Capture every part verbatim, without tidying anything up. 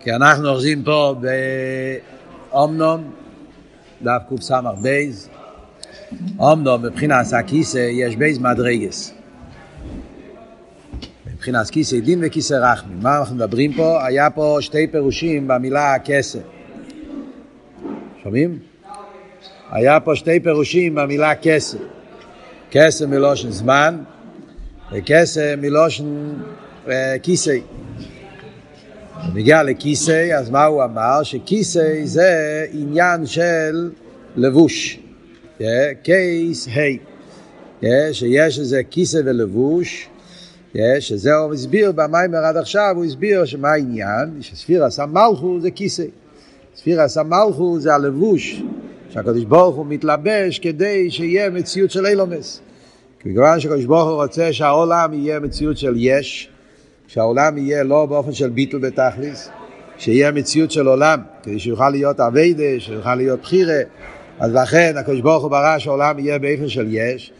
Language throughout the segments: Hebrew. כי אנחנו אוחזים פה באומנום, דף קוף סמך בייז. אומנום, מבחינת הכיסא, יש בייז מדרגס. מבחינת כיסא דין וכיסא רחמים. מה אנחנו מדברים פה? היה פה שתי פירושים במילה כסא. שומעים? היה פה שתי פירושים במילה כסא. כסא מלושן זמן, וכסא מלושן כיסא. נגיע לכיסא, אז מה הוא אמר? שכיסא זה עניין של לבוש. כיס ה' שיש איזה כיסא ולבוש, שזה הוא הסביר במיימר עד עכשיו, הוא הסביר שמה העניין? שספירס המלכות זה כיסא. ספירס המלכות זה הלבוש, שהקדוש ברוך הוא מתלבש כדי שיהיה מציאות של אילומס. בגלל שהקדוש ברוך הוא רוצה שהעולם יהיה מציאות של יש, שהעולם יהיה לא באופן של ביטול בתכליס, שיהיה מציאות של עולם, כדי שיוכל להיות עבודה, שיוכל להיות בחירה. אז לכן הקדוש ברוך הוא ברא שהעולם יהיה באופן של יש.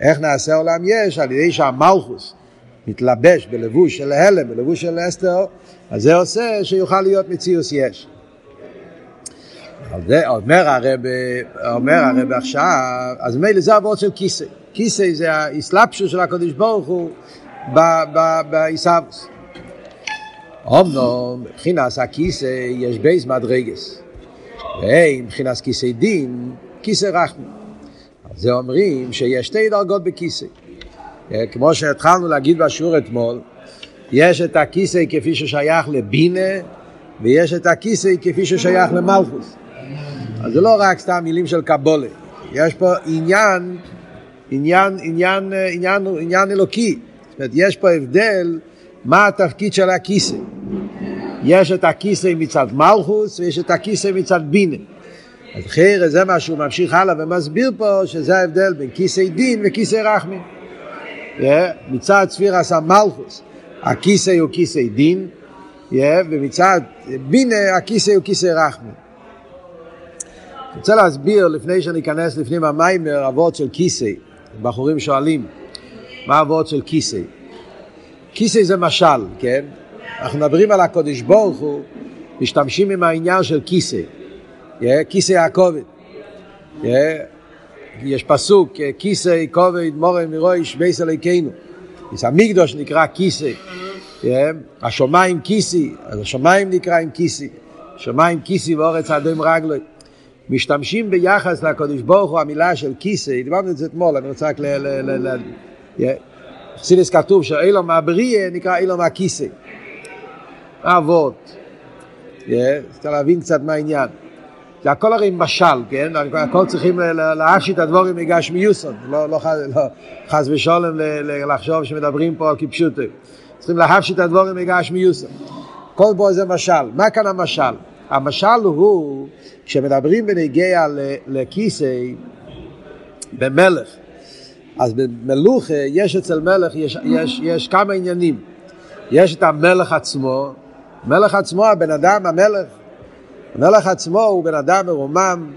איך נעשה עולם יש? על ידי שהמלכות מתלבש בלבוש של הלם, בלבוש של אסתר, אז זה עושה שיוכל להיות מציאות יש. אז זה אומר הרב, אומר הרב עכשיו, אז מילא זה עבוד של כיסא. כיסא זה האסלאפשו של הקדוש ברוך הוא באיסאבוס. אמנם, מבחינס הכיסא יש בייס מדרגס. מבחינס כיסא דין, כיסא רחמי. זה אומרים שיש שתי דרגות בכיסא. כמו שהתחלנו להגיד בשיעור אתמול, יש את הכיסא כפי ששייך לבינה, ויש את הכיסא כפי ששייך למלכוס. אז זה לא רק סתם מילים של קבולה. יש פה עניין, עניין, עניין, עניין, עניין אלוקי. זאת אומרת, יש פה הבדל מה התפקיד של הכיסא. יש את הכיסא מצד מלכוס ויש את הכיסא מצד בינה. אז אחרי זה מה שהוא ממשיך הלאה ומסביר פה שזה ההבדל בין כיסא דין וכיסא רחמים. מצד ספירס המלכוס הכיסא הוא כיסא דין, ומצד בינה הכיסא הוא כיסא רחמים. אני רוצה להסביר לפני שאני אכנס לפנים המיימר עבוד של כיסא. בחורים שואלים מה עבוד של כיסא. כיסא זה משל, כן? אנחנו מדברים על הקודש ברוך הוא, משתמשים עם העניין של כיסא. כיסא הכובד. יש פסוק, כיסא כובד מורה מרויש בייס אלוקינו. המקדש נקרא כיסא. השמיים כיסא, אז השמיים נקראים כיסא. השמיים כיסא ואורץ אדם רגלוי. משתמשים ביחס לקדוש ברוך הוא המילה של כיסא, דיברנו את זה אתמול, אני רוצה רק ל... ל... ל... חסידס כתוב שאילום הבריא נקרא אילום הכיסא. אבות. צריך להבין קצת מה העניין. זה הכל הרי משל, כן? הכל צריכים להחשיב את הדברים מגשמיוסות, לא חס ושלום לחשוב שמדברים פה על כפשוטו. צריכים להחשיב את הדברים מגשמיוסות. כל בו זה משל. מה כאן המשל? המשל הוא, כשמדברים בנגיעה לכיסא, במלך, אז במלוכה יש אצל מלך, יש, יש, יש כמה עניינים. יש את המלך עצמו, מלך עצמו, הבן אדם, המלך. המלך עצמו הוא בן אדם מרומם,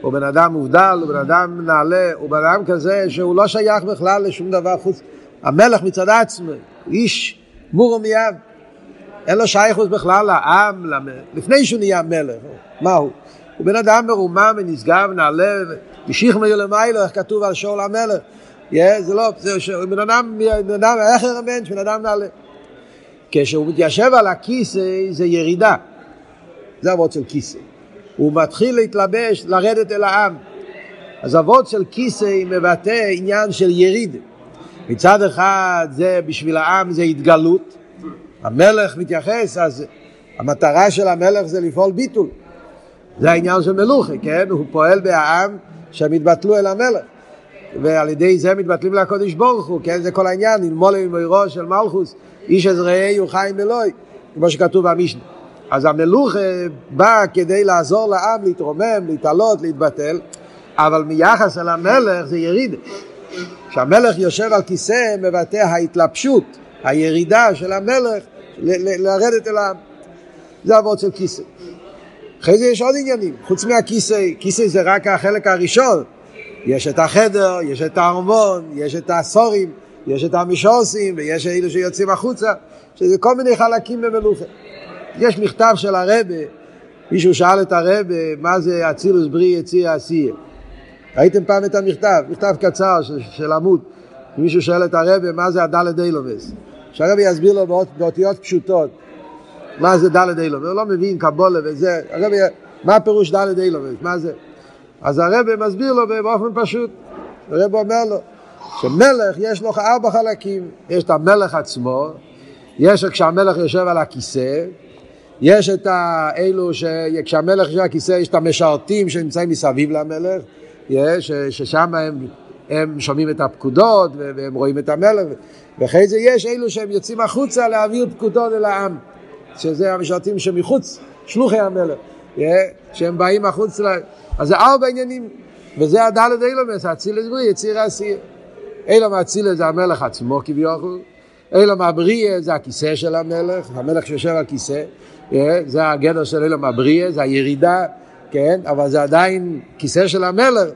הוא בן אדם מובדל, הוא בן אדם נעלה, הוא בן אדם כזה שהוא לא שייך בכלל לשום דבר חוץ. המלך מצד עצמו, איש מורומייב. אין לו שייכות בכלל לעם, לפני שהוא נהיה מלך. מה הוא? הוא בן אדם מרומם ונשגב, נעלה, משיך מלמיילו, איך כתוב על שאול המלך. זה לא, זה בן אדם, בן אדם, האחר הבן, שבן אדם נעלה. כשהוא מתיישב על הכיסא, זה ירידה. זה עבוד של כיסא. הוא מתחיל להתלבש, לרדת אל העם. אז עבוד של כיסא מבטא עניין של יריד. מצד אחד, זה בשביל העם, זה התגלות. המלך מתייחס, אז המטרה של המלך זה לפעול ביטול. זה העניין של מלוכה, כן? הוא פועל בעם שהם התבטלו אל המלך. ועל ידי זה מתבטלים לקודש ברוך הוא, כן? זה כל העניין, נלמול עם מירו של מלכוס, איש עזראי הוא חיים אלוהי, כמו שכתוב במשנה. אז המלוכה בא כדי לעזור לעם, להתרומם, להתעלות, להתבטל, אבל מיחס אל המלך זה יריד. כשהמלך יושב על כיסא, מבטא ההתלבשות, הירידה של המלך, ל- ל- לרדת אל העם. זה עבוד של כיסא. אחרי זה יש עוד עניינים, חוץ מהכיסא, כיסא זה רק החלק הראשון, יש את החדר, יש את הארמון, יש את הסורים, יש את המשורסים, ויש אילו שיוצאים החוצה, שזה כל מיני חלקים במלוכה. יש מכתב של הרבי, מישהו שאל את הרבי מה זה אצילוס בריא יציע עשייה. ראיתם פעם את המכתב, מכתב קצר של, של עמוד, מישהו שאל את הרבי מה זה הדלת אילומס, שהרבי יסביר לו באות, באותיות פשוטות מה זה דלת אילומס, הוא לא מבין קבולה וזה, הרבי, מה הפירוש דלת אילומס, מה זה? אז הרבי מסביר לו באופן פשוט, הרבי אומר לו שמלך יש לו ארבע חלקים, יש את המלך עצמו, יש כשהמלך יושב על הכיסא, יש את האלו שכשהמלך יושב על הכיסא יש את המשרתים שנמצאים מסביב למלך, יש ששם הם, הם שומעים את הפקודות והם רואים את המלך, ואחרי זה יש אלו שהם יוצאים החוצה להעביר פקודות אל העם, שזה המשרתים שמחוץ שלוחי המלך, שהם באים החוץ, אז זה ארבע עניינים, וזה הדלת אילומס, אצילוס בריא יציר עשייה. אילומס אצילוס זה המלך עצמו כביכול, אילומס בריא זה הכיסא של המלך, המלך שיושב על כיסא, זה הגדר של אילומס בריא, זה הירידה, כן? אבל זה עדיין כיסא של המלך.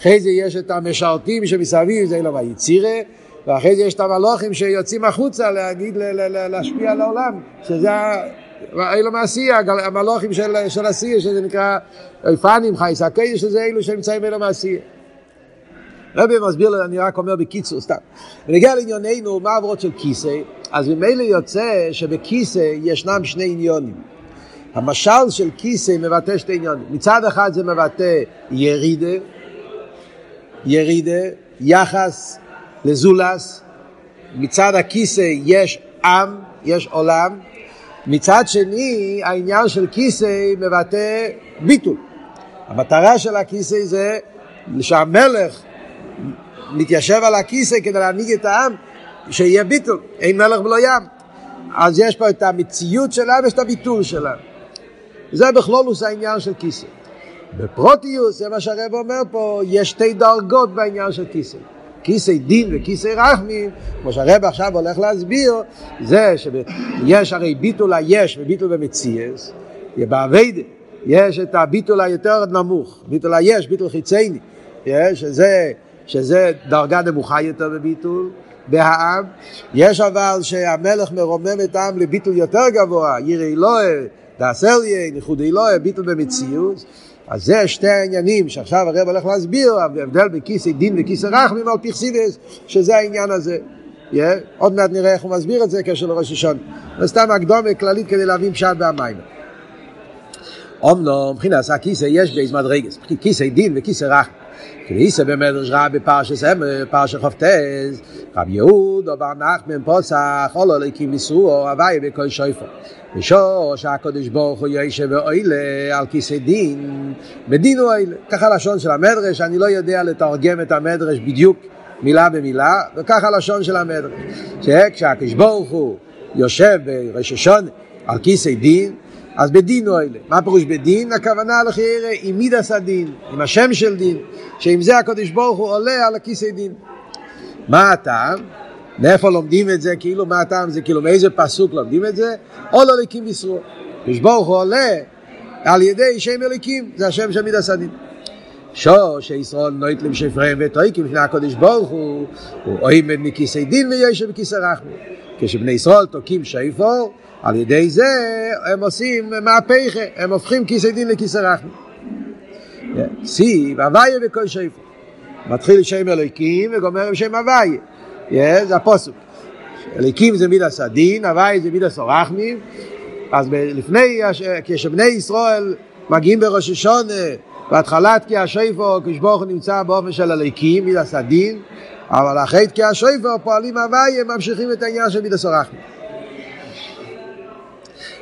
אחרי זה יש את המשרתים שמסביב, זה אילומס יצירה, ואחרי זה יש את המלוכים שיוצאים החוצה להגיד, להשפיע על העולם, שזה אילומס עשייה, המלוכים של, של עשייה, שזה נקרא איפנים, חייס, הקדש, שזה אילו שנמצאים אילומס עשייה. רבי מסביר לו, אני רק אומר בקיצור, סתם. ונגיע לענייננו, מה העברות של כיסא? אז ממילא יוצא שבכיסא ישנם שני עניונים. המשל של כיסא מבטא שתי עניונים. מצד אחד זה מבטא ירידה, ירידה, יחס לזולס. מצד הכיסא יש עם, יש עולם. מצד שני, העניין של כיסא מבטא ביטול. המטרה של הכיסא זה שהמלך מתיישב על הכיסא כדי להנהיג את העם, שיהיה ביטול, אין מלך ולא ים. אז יש פה את המציאות שלה ויש את הביטול שלה. זה בכלולוס העניין של כיסא. בפרוטיוס, זה מה שהרב אומר פה, יש שתי דרגות בעניין של כיסא. כיסא דין וכיסא רחמים, כמו שהרב עכשיו הולך להסביר, זה שיש הרי ביטול היש וביטול במציאס, בעבודה יש את הביטול היותר נמוך, ביטול היש, ביטול חיצייני, שזה, שזה דרגה נמוכה יותר בביטול, בהעם. יש אבל שהמלך מרומם את העם לביטול יותר גבוה, יראי אלוהי, תעשר יהיה, ניחוד אלוהי, ביטול במציאוס. אז זה שתי העניינים שעכשיו הרב הולך להסביר, ההבדל בכיסא דין וכיסא רחמים על פרסידס, שזה העניין הזה. Yeah, עוד מעט נראה איך הוא מסביר את זה קשר לראש ראשון. וסתם הקדומה כללית כדי להבין פשט והמים. אמנם, מבחינת הכיסא יש בייס מדרגס, כיסא דין וכיסא רחמים. כיסא במדרש רבה בפרשת אמר, פרשת חפטז, רבי יהודה בר נחמן פוסח, עולו אלוקים ישרו, הווי בכל שופר. ושורש הקדוש ברוך הוא יושב ואוילה על כיסא דין, בדין הוא אוילה. ככה לשון של המדרש, אני לא יודע לתרגם את המדרש בדיוק מילה במילה, וככה לשון של המדרש. כשהקדוש ברוך הוא יושב בראש השנה על כיסא דין, אז בדין הוא אלה. מה פירוש בדין? הכוונה לחירה עם מידס הדין, עם השם של דין, שעם זה הקדוש ברוך הוא עולה על הכיסא דין. מה הטעם? מאיפה לומדים את זה? כאילו מה הטעם זה? כאילו מאיזה פסוק לומדים את זה? עול אלוקים ישרו. הקדוש ברוך הוא עולה על ידי שם אלוקים, זה השם של מידס הדין. שור שישראל נויטלים שפרם ותויקים לפני הקדוש ברוך הוא, הוא עומד מכיסא דין ויושב בכיסא רחמים. כשבני ישראל תוקים שיפור, על ידי זה הם עושים מהפכה, הם הופכים כיסא דין לכיסא רחמים. סי, הוויה וכל שיפור. מתחיל לשם אלוקים וגומר עם שם הוויה. זה הפוסוק. אלוקים זה מידס הדין, הוויה זה מידס הרחמים. אז לפני, כשבני ישראל מגיעים בראש השנה, בהתחלת כי השיפור, כשבורך נמצא באופן של אלוקים, מידס הדין, אבל אחרי כי השיפור פועלים הוויה, ממשיכים את העניין של מידס הרחמים.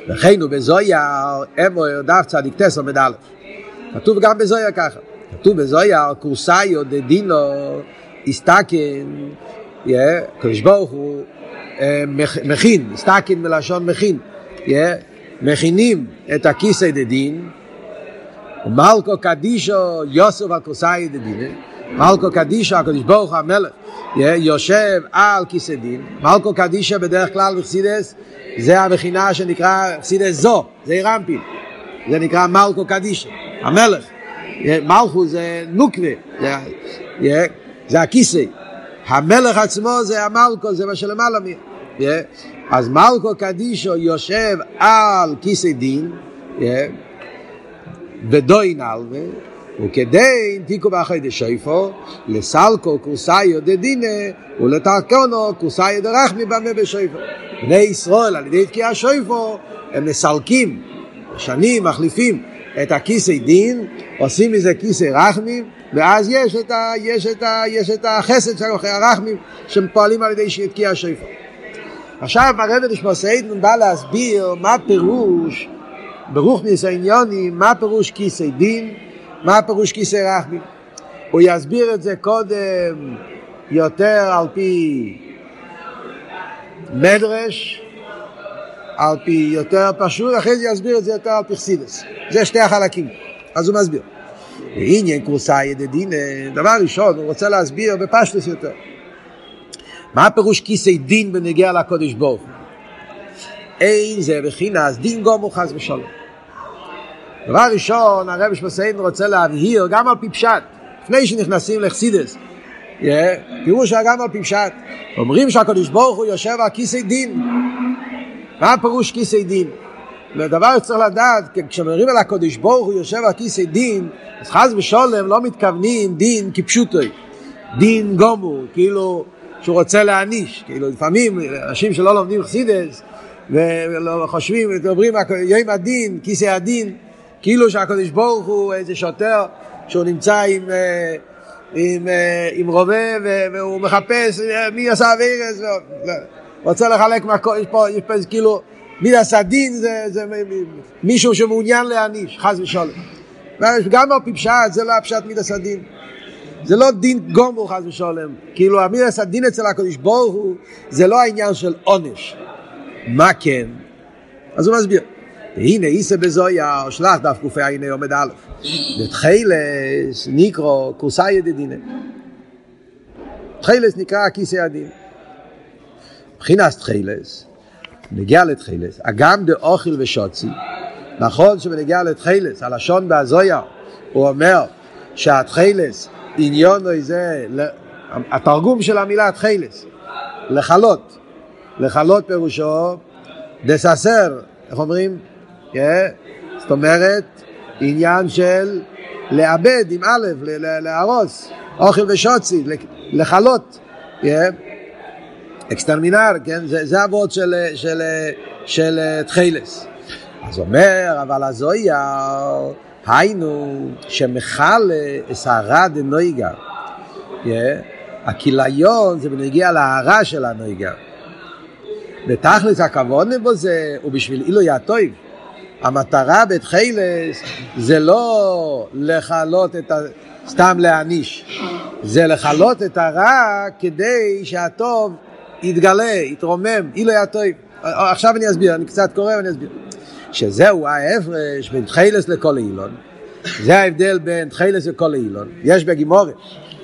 וכן ובזויר אמר דף צדיק תסר מדלף כתוב גם בזויר ככה, כתוב בזויר קורסאיו דדינו הסתקן, הקדוש ברוך הוא מכין, הסתקן מלשון מכין, מכינים את הכיסא דדין, ומלכו קדישו יוסף הקורסאיו דדין, מלכו קדישו הקדוש ברוך המלך יושב על כיסא דין. מלכו קדישו בדרך כלל בחסידס זה הבחינה שנקרא חסידס זו, זה רמפין, זה נקרא מלכו קדישו, המלך. מלכו זה נוקווה, זה, זה הכיסא. המלך עצמו זה המלכו, זה מה שלמעלה מי. אז מלכו קדישו יושב על כיסא דין, בדוין אלווה, וכדי תיקו באחדי שיפו, לסלקו כוסאי דדינא, ולתרקונו כוסאי דרחמי במה בשיפו. בני ישראל על ידי תקיעה שיפו, הם מסלקים, שנים מחליפים את הכיסא דין, עושים מזה כיסא רחמים, ואז יש את ה, יש את ה, יש את החסד של הרחמים שפועלים על ידי תקיעה שיפו. עכשיו הרב נשמע סיידן בא להסביר מה פירוש ברוך ניסיוני, מה פירוש כיסא דין, מה פירוש כיסא רחמים. הוא יסביר את זה קודם יותר על פי מדרש, על פי יותר פשוט, אחרי זה יסביר את זה יותר על פי חסידס. זה שתי החלקים. אז הוא מסביר עניין כוסאי דדין. דבר ראשון הוא רוצה להסביר בפשטוס יותר מה פירוש כיסא דין בנגיע לקודש ברוך. אין זה בחינס דין גמור חס ושלום. דבר ראשון הרב שמסעין רוצה להבהיר גם על פי פשט, לפני שנכנסים לחסידס, פירוש גם על פי פשט. אומרים שהקודש ברוך הוא יושב על כיסא דין. מה פירוש כיסא דין? דבר שצריך לדעת, כשאומרים על הקודש ברוך הוא יושב על כיסא דין, אז חס ושלום לא מתכוונים דין כפשוטו, דין גמור, כאילו שהוא רוצה להעניש. כאילו לפעמים אנשים שלא לומדים חסידס וחושבים, מדברים יום הדין, כיסא הדין, כאילו שהקדוש ברוך הוא איזה שוטר שהוא נמצא עם עם, עם רובה והוא מחפש מי עשה וירס, רוצה לחלק מקום. יש פה, יש פה כאילו מי עשה דין, זה, זה מישהו שמעוניין להעניש חס ושלום. גם הפשט זה לא הפשט מי עשה דין, זה לא דין גמור חס ושלום. כאילו מי עשה דין אצל הקדוש ברוך הוא זה לא העניין של עונש. מה כן? אז הוא מסביר. והנה איסה בזויה, או שלח דף קופי הנה עומד א', בתחילס נקרא כוסאי דדינא. תחילס נקרא כיסא הדין. מבחינת תחילס, נגיע לתחילס, אגם דאוכל ושוצי. נכון שבנגיע לתחילס, הלשון בהזויה, הוא אומר שהתחילס, עניון זה, התרגום של המילה תחילס, לחלות. לחלות פירושו דססר, איך אומרים? Yeah. זאת אומרת עניין של לאבד עם א', להרוס, אוכל ושוצי, לחלות, yeah. אקסטרמינר, כן? זה, זה עבוד של, של, של, של תחילס. אז אומר אבל הזויה היינו שמחל סערה דנויגה, yeah. הכיליון זה בנגיע להערה של הנויגה. בתכלס הכוונה בו זה ובשביל אילוי הטוב. המטרה בתחילס זה לא לחלות את ה... סתם להעניש, זה לחלות את הרע כדי שהטוב יתגלה, יתרומם, אילוי הטוב. עכשיו אני אסביר, אני קצת קורא ואני אסביר שזהו ההפרש בין תחילס לכל אילון. זה ההבדל בין תחילס לכל אילון. יש בגימורה,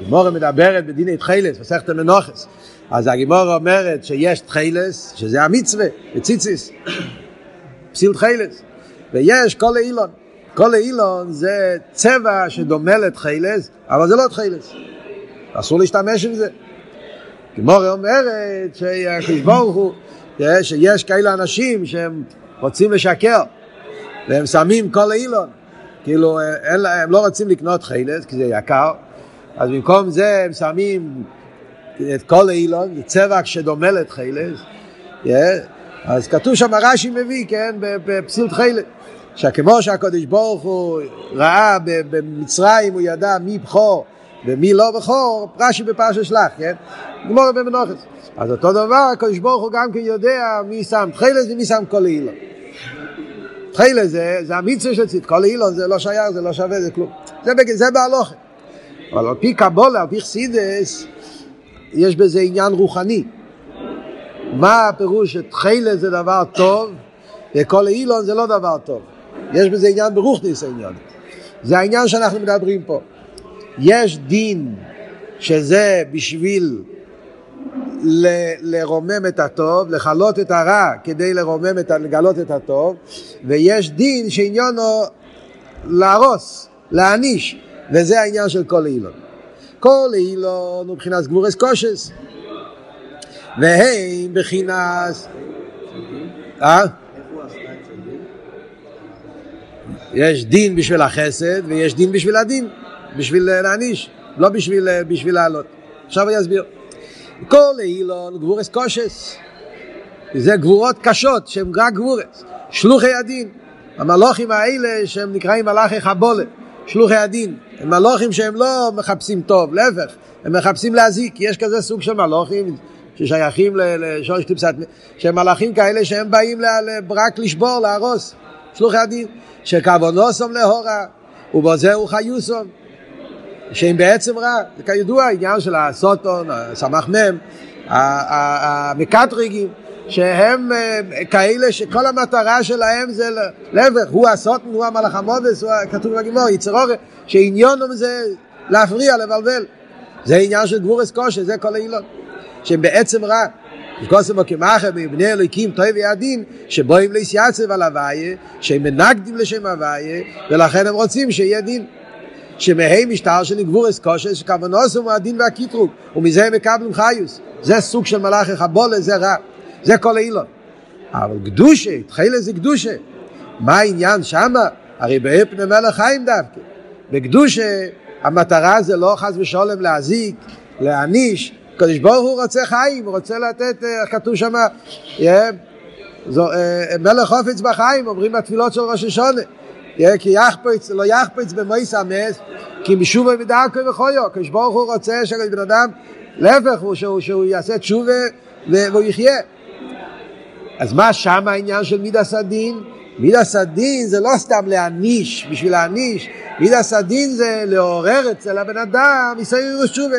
גימורה מדברת בדיני תחילס מסכת מנוחס. אז הגימורה אומרת שיש תחילס, שזה המצווה, בציציס, פסיל תחילס, ויש כל אילון. כל אילון זה צבע שדומה לתחילס, אבל זה לא תחילס. אסור להשתמש עם זה. הגימורה אומרת שהקדוש ברוך הוא, שיש כאלה אנשים שהם רוצים לשקר, והם שמים כל אילון. כאילו הם לא רוצים לקנות תחילס, כי זה יקר, אז במקום זה הם שמים את כל אילון, זה צבע שדומה לתחילס. yeah. אז כתוב שם רש"י מביא, כן, בפסיל תחילס, שכמו שהקדוש ברוך הוא ראה במצרים, הוא ידע מי בכור ומי לא בכור, רש"י בפרשת שלח, כן, גמורה במנוחת. אז אותו דבר הקדוש ברוך הוא גם כן יודע מי שם תחילס ומי שם כל אילון. תחילס זה, זה המצווה של צד, כל אילון זה לא שייך, זה לא שווה, זה כלום, זה, זה בהלוכה. אבל על פי קבלה, על פי חסידס, יש בזה עניין רוחני. מה הפירוש שתחילס זה דבר טוב וכל אילון זה לא דבר טוב? יש בזה עניין ברוחניס. העניין זה העניין שאנחנו מדברים פה. יש דין שזה בשביל ל- לרומם את הטוב, לחלות את הרע כדי לרומם את, לגלות את הטוב, ויש דין שעניינו להרוס, להעניש, וזה העניין של כל אילון. כל אילון הוא בחינת גבורס קושס, והם בחינת אה? יש דין בשביל החסד ויש דין בשביל הדין, בשביל להעניש, לא בשביל בשביל לעלות. עכשיו אני אסביר. כל אילון גבורס קושס, זה גבורות קשות שהם רק גבורס, שלוחי הדין. המלאכים האלה שהם נקראים מלאכי חבולה, שלוחי הדין, הם מלאכים שהם לא מחפשים טוב, להפך, הם מחפשים להזיק. יש כזה סוג של מלאכים ששייכים לשורש קליפסת, שהם מלאכים כאלה שהם באים רק לשבור, להרוס, שלוחי הדין, שכוונוסם להורא ובזהו חיוסם, שהם בעצם רע. כידוע העניין של הסוטון, הסמך מם, המקטריגים, שהם כאלה שכל המטרה שלהם זה להפך, הוא הסוטון, הוא המלאך המודס, הוא כתוב בגימור, יצר אור, שעניונם זה להפריע, לבלבל. זה עניין של גבורס קושי, זה כל העילות, שהם בעצם רע. וקוסם וכמחם מבני אלוקים טוב ויעדים שבואים להסייצב על הוויה, שהם מנגדים לשם הוויה, ולכן הם רוצים שיהיה דין, שמהם משטר של גבורס קושי שכוונוסם הוא הדין והקיטרוג, ומזה הם מקבלים חיוס. זה סוג של מלאכי חבולה, זה רע, זה כל העילות. אבל קדושה, תחילה זה קדושה, מה העניין שמה? הרי באפני מלך חיים דווקא בקדושה המטרה זה לא חס ושולם להזיק, להעניש. קדוש ברוך הוא רוצה חיים, הוא רוצה לתת, כתוב שם, מלך חופץ בחיים, אומרים התפילות של ראש השונה, כי יחפץ, לא יחפץ במוי סמס, כי משוב ומדעקו וחויו. קדוש ברוך הוא רוצה שבן אדם, להפך, שהוא יעשה תשובה והוא יחיה. אז מה שם העניין של מידס הדין? מידס הדין זה לא סתם להעניש, בשביל להעניש, מידס הדין זה לעורר אצל הבן אדם, יסעיר תשובה.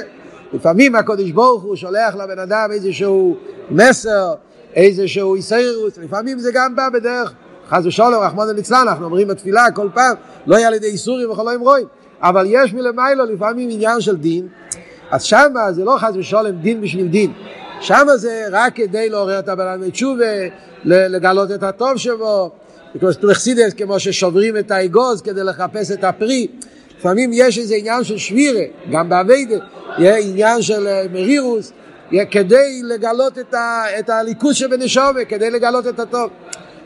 לפעמים הקדוש ברוך הוא שולח לבן אדם איזשהו מסר, איזשהו איסוירוס, לפעמים זה גם בא בדרך חס ושלום, רחמנא ליצלן, אנחנו אומרים בתפילה כל פעם, לא יהיה על ידי איסורים וכל לא עם רואים, אבל יש מלמיילו לפעמים עניין של דין. אז שמה זה לא חס ושלום דין בשביל דין, שמה זה רק כדי לעורר את הבן אדם תשובה, לגלות את הטוב שבו, כמו ששוברים את האגוז כדי לחפש את הפרי. לפעמים יש איזה עניין של שבירה, גם בעבודה, עניין של מרירוס, כדי לגלות את, ה, את הליכוז שבנשמה, כדי לגלות את הטוב.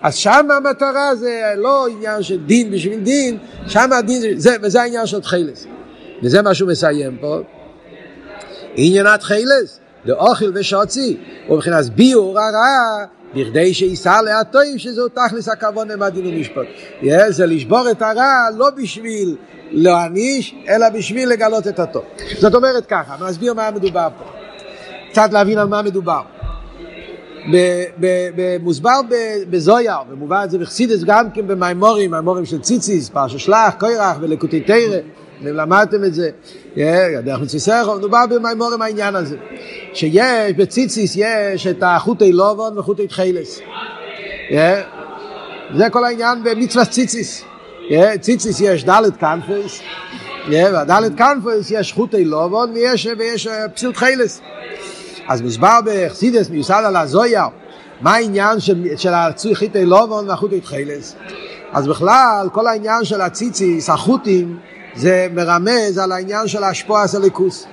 אז שם המטרה זה לא עניין של דין בשביל דין, שם הדין, זה, וזה העניין של תחילס. וזה מה שהוא מסיים פה. עניינת תחילס, לאוכל ושוצי, ובכנס ביור הרע, בכדי שיסע להטוב, שזהו תכלס הכוון למדין ומשפט. זה לשבור את הרע לא בשביל להעניש, אלא בשביל לגלות את הטוב. זאת אומרת ככה, אני אסביר מה מדובר פה, קצת להבין על מה מדובר. מוסבר בזויר, ומובן את זה בחסידס גם כן במיימורים, מיימורים של ציציס, פרשת שלח, קורח ולקוטי תורה, למדתם את זה, דרך מציסרחוב, מדובר במיימורים העניין הזה, שיש בציציס יש את החוטי לובון וחוטי תחילס. זה כל העניין במצוות ציציס. יא ציציס יש דלת קנפס, יא דלת קנפס יש חוטי לובון ויש ויש פסול תחילס. אז מוסבר בחסידס מיוסד על הזויה מה העניין של של חוטי לובון וחוטי תחילס. אז בכלל כל העניין של הציציס, החוטים, זה מרמז על העניין של השפוע הסליקוס.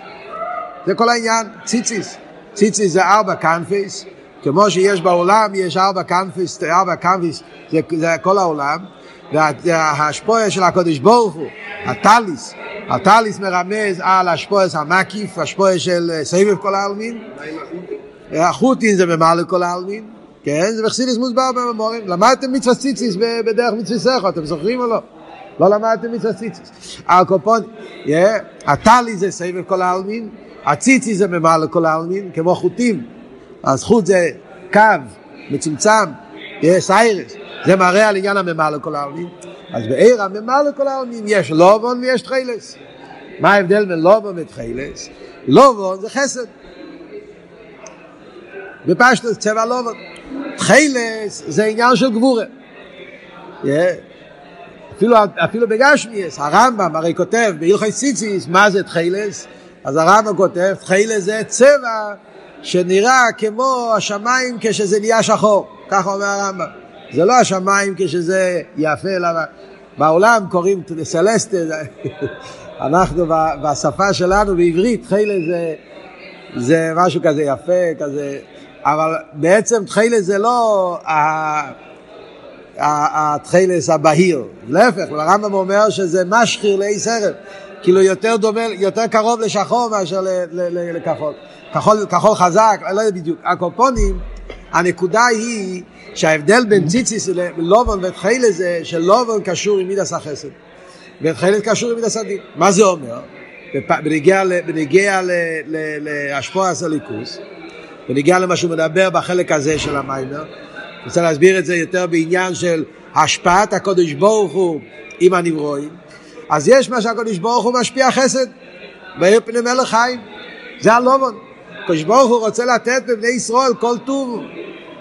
זה כל העניין ציציס. ציציס זה ארבע קנפס, כמו שיש בעולם יש ארבע קנפס, ארבע קנפס זה, זה כל העולם. והשפועה של הקדוש ברוך הוא, הטליס, הטליס מרמז על השפועה המקיף, השפועה של סבב כל העלמין. החוטין זה ממלא כל העלמין, כן? זה בחסידס מוסבר במאמרים. למדתם מצוות ציציס בדרך מצוות, אתם זוכרים או לא? לא למדתם מצוות ציציס. הקופון, הטליס זה סבב כל העלמין, הציציס זה ממלא כל העלמין, כמו חוטים. אז חוט זה קו מצומצם, סיירס, זה מראה על עניין הממה לכל העלמין. אז בעיר הממה לכל העלמין יש לובון ויש תחילס. מה ההבדל בין לובון ותחילס? לובון זה חסד, בפשטוס צבע לובון. תחילס זה עניין של גבורה. אפילו, אפילו בגשמיאס, הרמב"ם הרי כותב בהלכות ציציס מה זה תחילס. אז הרמב"ם כותב תחילס זה צבע שנראה כמו השמיים כשזה נהיה שחור, ככה אומר הרמב"ם. זה לא השמיים כשזה יפה, אלא בעולם קוראים סלסטה, אנחנו בשפה שלנו בעברית, תחילס זה, זה משהו כזה יפה, כזה אבל בעצם תחילה זה לא התחילה הבהיר, להפך, הרמב"ם אומר שזה משחיר לאי סרב, כאילו יותר דומה, יותר קרוב לשחור מאשר לכחול, כחול, כחול חזק, לא בדיוק. הקופונים, הנקודה היא שההבדל בין ציציס ללובון ותחילה זה שלובון קשור עם מידס החסד ותחילה קשור עם מידס הדין. מה זה אומר? בנגיע, בנגיע להשפוע הסליקוס, בנגיע למה שהוא מדבר בחלק הזה של המיימר, אני רוצה להסביר את זה יותר בעניין של השפעת הקודש ברוך הוא עם הנברואים. אז יש מה שהקודש ברוך הוא משפיע חסד בעיר פני מלך חיים, זה הלובון. הקודש ברוך הוא רוצה לתת בבני ישראל כל טוב,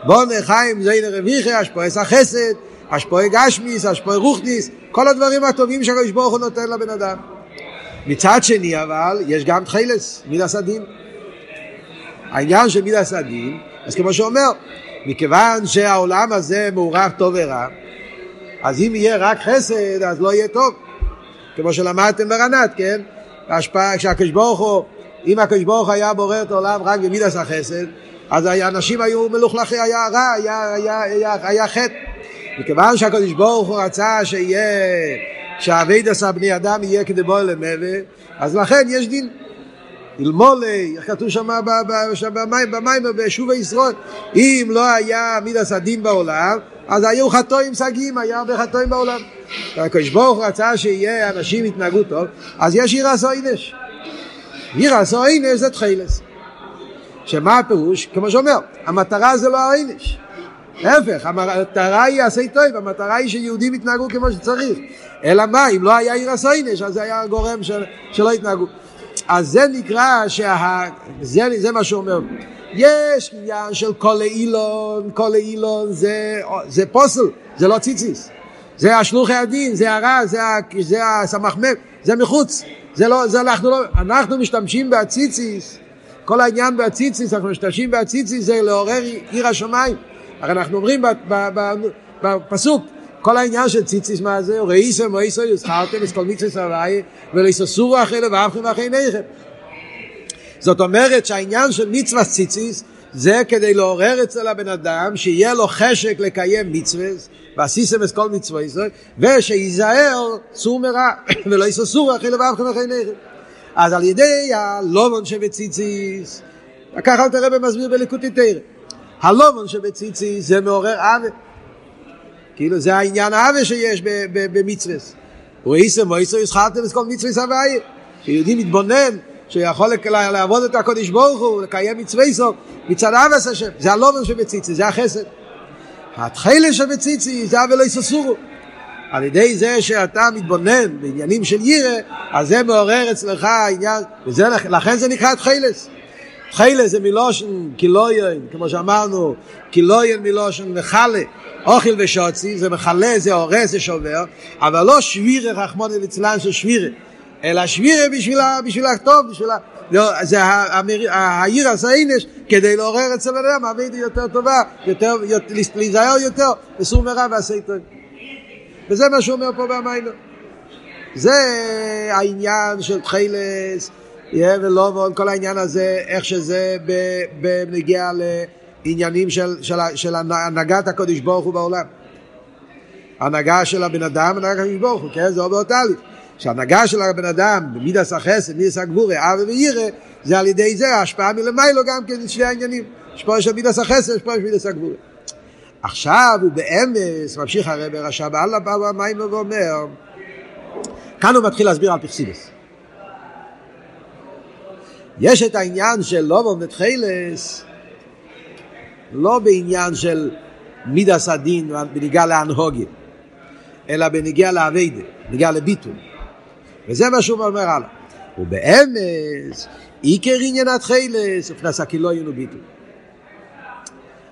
בונה חיים זה הנה רביכי, השפועס החסד, השפועי גשמיס, השפועי רוחניס, כל הדברים הטובים שהקודש ברוך הוא נותן לבן אדם. מצד שני אבל יש גם תחילס מידס הדין, העניין של מידס הדין. אז כמו שאומר, מכיוון שהעולם הזה מעורב טוב ורע, אז אם יהיה רק חסד אז לא יהיה טוב, כמו שלמדתם ברנת, כן? כשהקדוש ברוך הוא, אם הקדוש ברוך הוא היה בורא את העולם רק במידס החסד, אז האנשים היו מלוכלכים, היה רע, היה, היה, היה, היה חטא. מכיוון שהקדוש ברוך הוא רצה שיהיה, שהעבודת הבני אדם יהיה כדבעי למוות, אז לכן יש דין. אלמולי, איך כתוב שם במים, במים, ביישוב ישראל, אם לא היה מידס הדין בעולם, אז היו חטאים סגים, היה הרבה חטאים בעולם. הקדוש ברוך הוא רצה שיהיה אנשים התנהגו טוב, אז יש יראה סוינש. יראה סוינש זה תחילס. שמה הפירוש? כמו שאומר, המטרה זה לא העונש. להפך, המטרה היא עשי טוב, המטרה היא שיהודים התנהגו כמו שצריך. אלא מה, אם לא היה יראה סוינש, אז זה היה גורם של, שלא התנהגו. אז זה נקרא שה... זה, זה מה שאומר. יש עניין של כל אילון, כל אילון זה, זה פוסל, זה לא ציציס. זה השלוחי הדין, זה הרע, זה, זה הסמחמם, זה מחוץ. זה לא, זה אנחנו לא, אנחנו משתמשים בהציציס, כל העניין בהציציס, אנחנו משתמשים בהציציס, זה לעורר עיר השמיים. הרי אנחנו אומרים בפסוק, כל העניין של ציציס מה זה? ראיסם ואיסו יזכרתם את כל מצוות אביי ולא יססורו אחרי לבבכם ואחרי עיניכם. זאת אומרת שהעניין של מצוות ציציס זה כדי לעורר אצל הבן אדם שיהיה לו חשק לקיים מצוות ועשיתם את כל מצוות ישראל ושיזהר סור מרע ולא יססורו אחרי לבבכם ואחרי עיניכם. אז על ידי הלובון שבציציס, ככה אל תראה במסביר בליקוטי תורה, הלובון שבציציס זה מעורר עוות, כאילו זה העניין האווה שיש במצווס. ראיסם ואיסו יזכרתם את כל מצווס אביי, שיהודים מתבונן, שיכול לעבוד את הקודש ברוך הוא, לקיים מצווסו, מצד אבס השם. זה הלובן שבציצי, זה החסד. התחילה שבציצי, זה ולא יססורו. על ידי זה שאתה מתבונן בעניינים של ירא, אז זה מעורר אצלך העניין, ולכן זה נקרא תחילס. תחילה זה מלושן קילויין, כמו שאמרנו, קילויין מלושן מחלה, אוכל ושוצי, זה מחלה, זה הורס, זה שובר, אבל לא שבירה רחמון לצלן של שבירה, אלא שבירה בשבילה, בשבילה טוב, בשבילה, לא, זה העיר הסעינש, כדי לעורר את סבלם, העבית היא יותר טובה, יותר, להיזהר יותר, וסור מרע ועשי טוב. וזה מה שהוא אומר פה במיינו. זה העניין של תחילס, ולובון, כל העניין הזה, איך שזה בנגיע לעניינים של, של, של הנהגת הקודש ברוך הוא בעולם. הנהגה של הבן אדם, הנהגת הקודש ברוך הוא, כן? זה עובר טלי. שהנהגה של הבן אדם, במידס החסד, במידס הגבורה, אבא וירא, זה על ידי זה, ההשפעה מלמיילו גם כן, שני העניינים. השפעה של מידס החסד, השפעה של מידס הגבורה. עכשיו הוא באמס, ממשיך הרב הרשע, בעלה בא והמים ואומר, כאן הוא מתחיל להסביר על פרסידס. יש את העניין של לובון ותחילס, לא בעניין של מידס הדין בניגע להנהוגה, אלא בניגע לעבודה, בניגע לביטול. וזה מה שהוא אומר הלאה. ובאמס, עיקר עניין התחילס, ופנס הקילויין וביטול.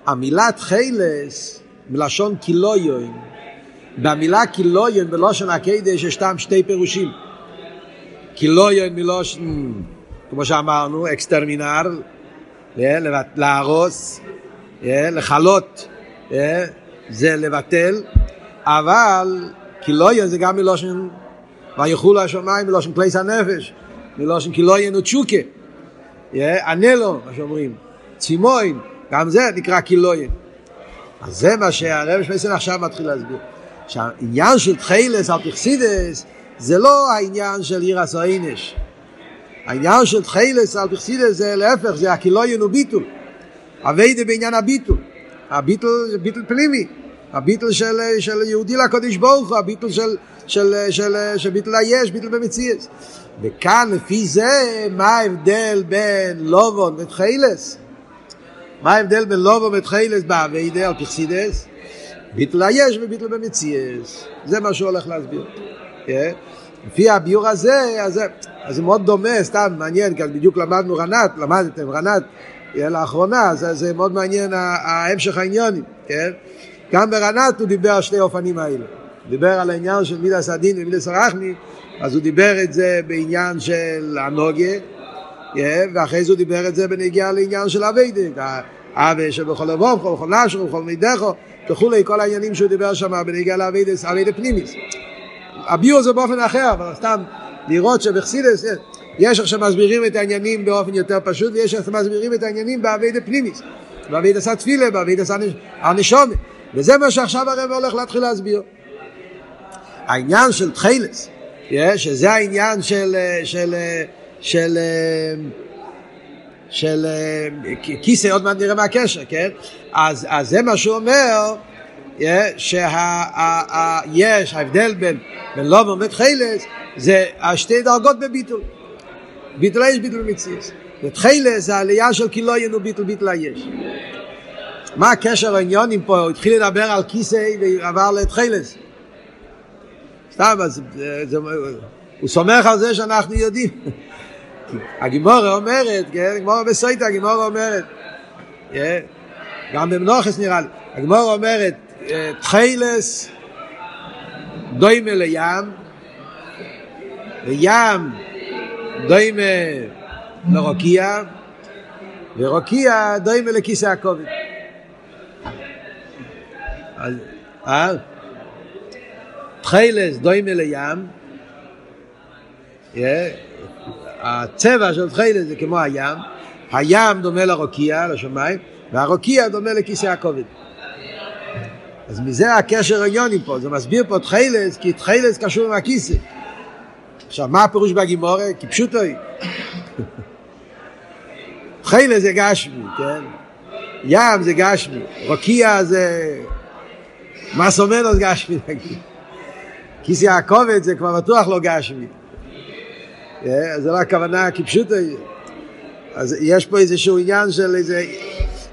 המילה תחילס, מלשון קילויין, במילה קילויין בלושן הקדש יש שם שתי פירושים. קילויין מלושן... כמו שאמרנו, אקסטרמינר, להרוס, לחלות, זה לבטל, אבל קילויין זה גם מלושן ויחולו השמיים, מלושן פלייס הנפש, מלושן קילויין ותשוקה, ענה לו, מה שאומרים, צימוין, גם זה נקרא קילויים. אז זה מה שהרב שמעון עכשיו מתחיל להסביר, שהעניין של תחילס על תכסידס זה לא העניין של יראת עונש. העניין של תחילס על תכסידס זה להפך, זה הקילויים וביטול. הווידה בעניין הביטול, הביטול זה ביטול פנימי, הביטול של, של יהודי לקודש ברוך הוא, הביטול של, של, של, של ביטול היש, ביטול במציאות. וכאן לפי זה מה ההבדל בין לובון ותחילס? מה ההבדל בין לובון ותחילס בהווידה על תכסידס? ביטול היש וביטול במציאות, זה מה שהוא הולך להסביר. yeah. לפי הביור הזה, אז, אז זה מאוד דומה, סתם מעניין, כאן בדיוק למדנו רנת, למדתם רנת לאחרונה, אז זה מאוד מעניין ההמשך העניונים, כן? גם ברנת הוא דיבר על שני אופנים האלה, דיבר על העניין של מידס הדין ומידס הרחמים, אז הוא דיבר את זה בעניין של הנוגה, ואחרי זה הוא דיבר את זה בנגיע לעניין של הווידק, האווה שבכל אבוכו, בכל נשרו, בכל מידכו, וכולי, כל העניינים שהוא דיבר שם בנגיע להווידס, הווידק פנימיס. הביור זה באופן אחר, אבל סתם לראות שבחסידס, יש עכשיו מסבירים את העניינים באופן יותר פשוט, ויש עכשיו מסבירים את העניינים בעבודת פנימית, בעבודת התפילה, בעבודת הנשמה, וזה מה שעכשיו הרב הולך להתחיל להסביר. העניין של תחילס, שזה העניין של של של של כיסא, עוד מעט נראה מה הקשר, כן? אז אז זה מה שהוא אומר, שיש ההבדל בין לובון ותחילס, זה שתי דרגות בביטול. ביטול היש, ביטול מציאות. ותחילס זה העלייה של קילויים וביטול ביטול היש. מה הקשר העניונים פה? הוא התחיל לדבר על כיסא ועבר לתחילס. סתם, אז זה, הוא סומך על זה שאנחנו יודעים. הגימורה אומרת, הגימורה בסייטה, הגימורה אומרת, גם במנוחס נראה לי, הגימורה אומרת, תחילס דוימה לים, וים דוימה לרוקיע, ורוקיע דוימה לכיסא הכובד. תחילס דוימה לים, הצבע של תחילס זה כמו הים, הים דומה לרוקיע, לשמיים, והרוקיע דומה לכיסא הכובד. אז מזה הקשר העניוני פה, זה מסביר פה תחילס, כי תחילס קשור עם הכיסא. עכשיו, מה הפירוש בגימורה? כי פשוט לא היא. תחילס זה גשמי, כן? ים זה גשמי, רוקיע זה מס ומנוס גשמי, נגיד. כיסא הכובד זה כבר בטוח לא גשמי. אז זה לא הכוונה, כי פשוט לא היא. אז יש פה איזשהו עניין של איזה...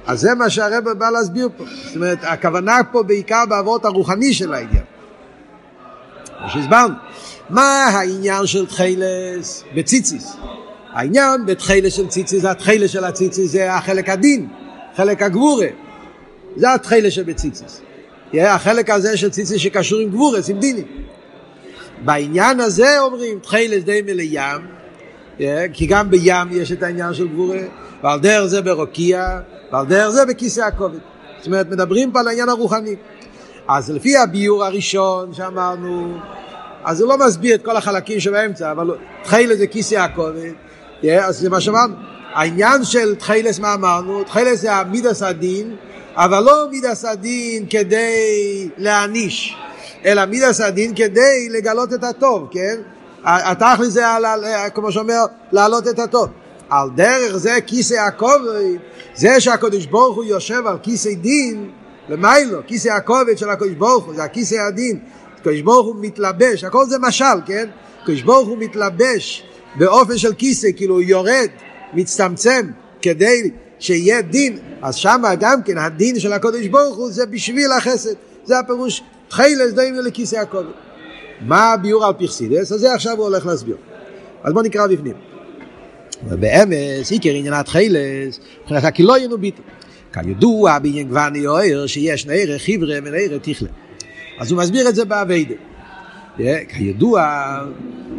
אז זה מה שהרב בא להסביר פה. זאת אומרת, הכוונה פה בעיקר בעבורת הרוחני של העניין. שהסברנו. מה העניין של תחילס בציציס? העניין בתחילס של ציציס, התחילס של הציציס זה החלק הדין, חלק הגבורה. זה התחילס שבציציס. החלק הזה של ציציס שקשור עם גבורס, עם דינים. בעניין הזה אומרים תחילס די מלים, כי גם בים יש את העניין של גבורה, ועל דרך זה ברוקיע, ועל דרך זה בכיסא הכובד. זאת אומרת, מדברים פה על העניין הרוחני. אז לפי הביור הראשון שאמרנו, אז הוא לא מסביר את כל החלקים שבאמצע, אבל תחילס זה כיסא הכובד. אז זה מה שאמרנו. העניין של תחילס, מה אמרנו? תחילס זה מידס הדין, אבל לא מידס הדין כדי להעניש, אלא מידס הדין כדי לגלות את הטוב, כן? התכל'ס זה, כמו שאומר, להעלות את הטוב. על דרך זה כיסא הכובד, זה שהקדוש ברוך הוא יושב על כיסא דין, למיילו, כיסא הכובד של הקדוש ברוך הוא, זה הכיסא הדין. הקדוש ברוך הוא מתלבש, הכל זה משל, כן? הקדוש ברוך הוא מתלבש באופן של כיסא, כאילו הוא יורד, מצטמצם, כדי שיהיה דין. אז שמה גם כן, הדין של הקדוש ברוך הוא זה בשביל החסד. זה הפירוש, תחילס דומה לכיסא הכובד. מה הביור על פכסידס? אז זה עכשיו הוא הולך להסביר. אז בוא נקרא בפנים. ובאמס, עיקר עניין התחילס, מבחינת הקילויים וביטול. כידוע בעניין גוון יאיר, שיש נעירה חברה ונעירה תכלה. אז הוא מסביר את זה בעבודה. כידוע,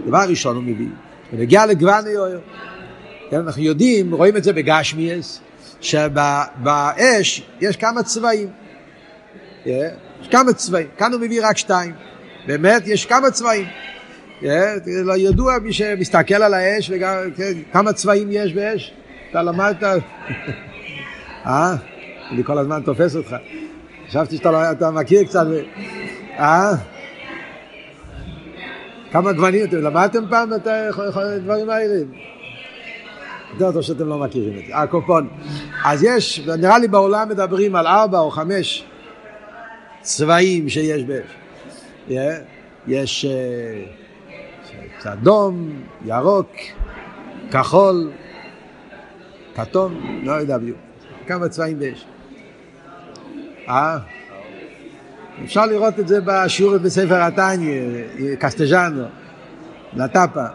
דבר ראשון הוא מביא, הוא נגיע לגוון יאיר. אנחנו יודעים, רואים את זה בגשמיאס, שבאש יש כמה צבעים. יש כמה צבעים, כאן הוא מביא רק שתיים. באמת יש כמה צבעים. לא ידוע מי שמסתכל על האש, וגם כמה צבעים יש באש? אתה למדת? אה? אני כל הזמן תופס אותך. חשבתי שאתה מכיר קצת. אה? כמה גוונים אתם? למדתם פעם את הדברים העירים? זה אותו שאתם לא מכירים את זה. הקופון. אז יש, נראה לי בעולם מדברים על ארבע או חמש צבעים שיש באש. יש אדום, ירוק, כחול, כתום, לא יודע בדיוק. כמה צבעים באש. אה? אפשר לראות את זה בשיעור בספר התניא, קסטג'אנו, לטאפה.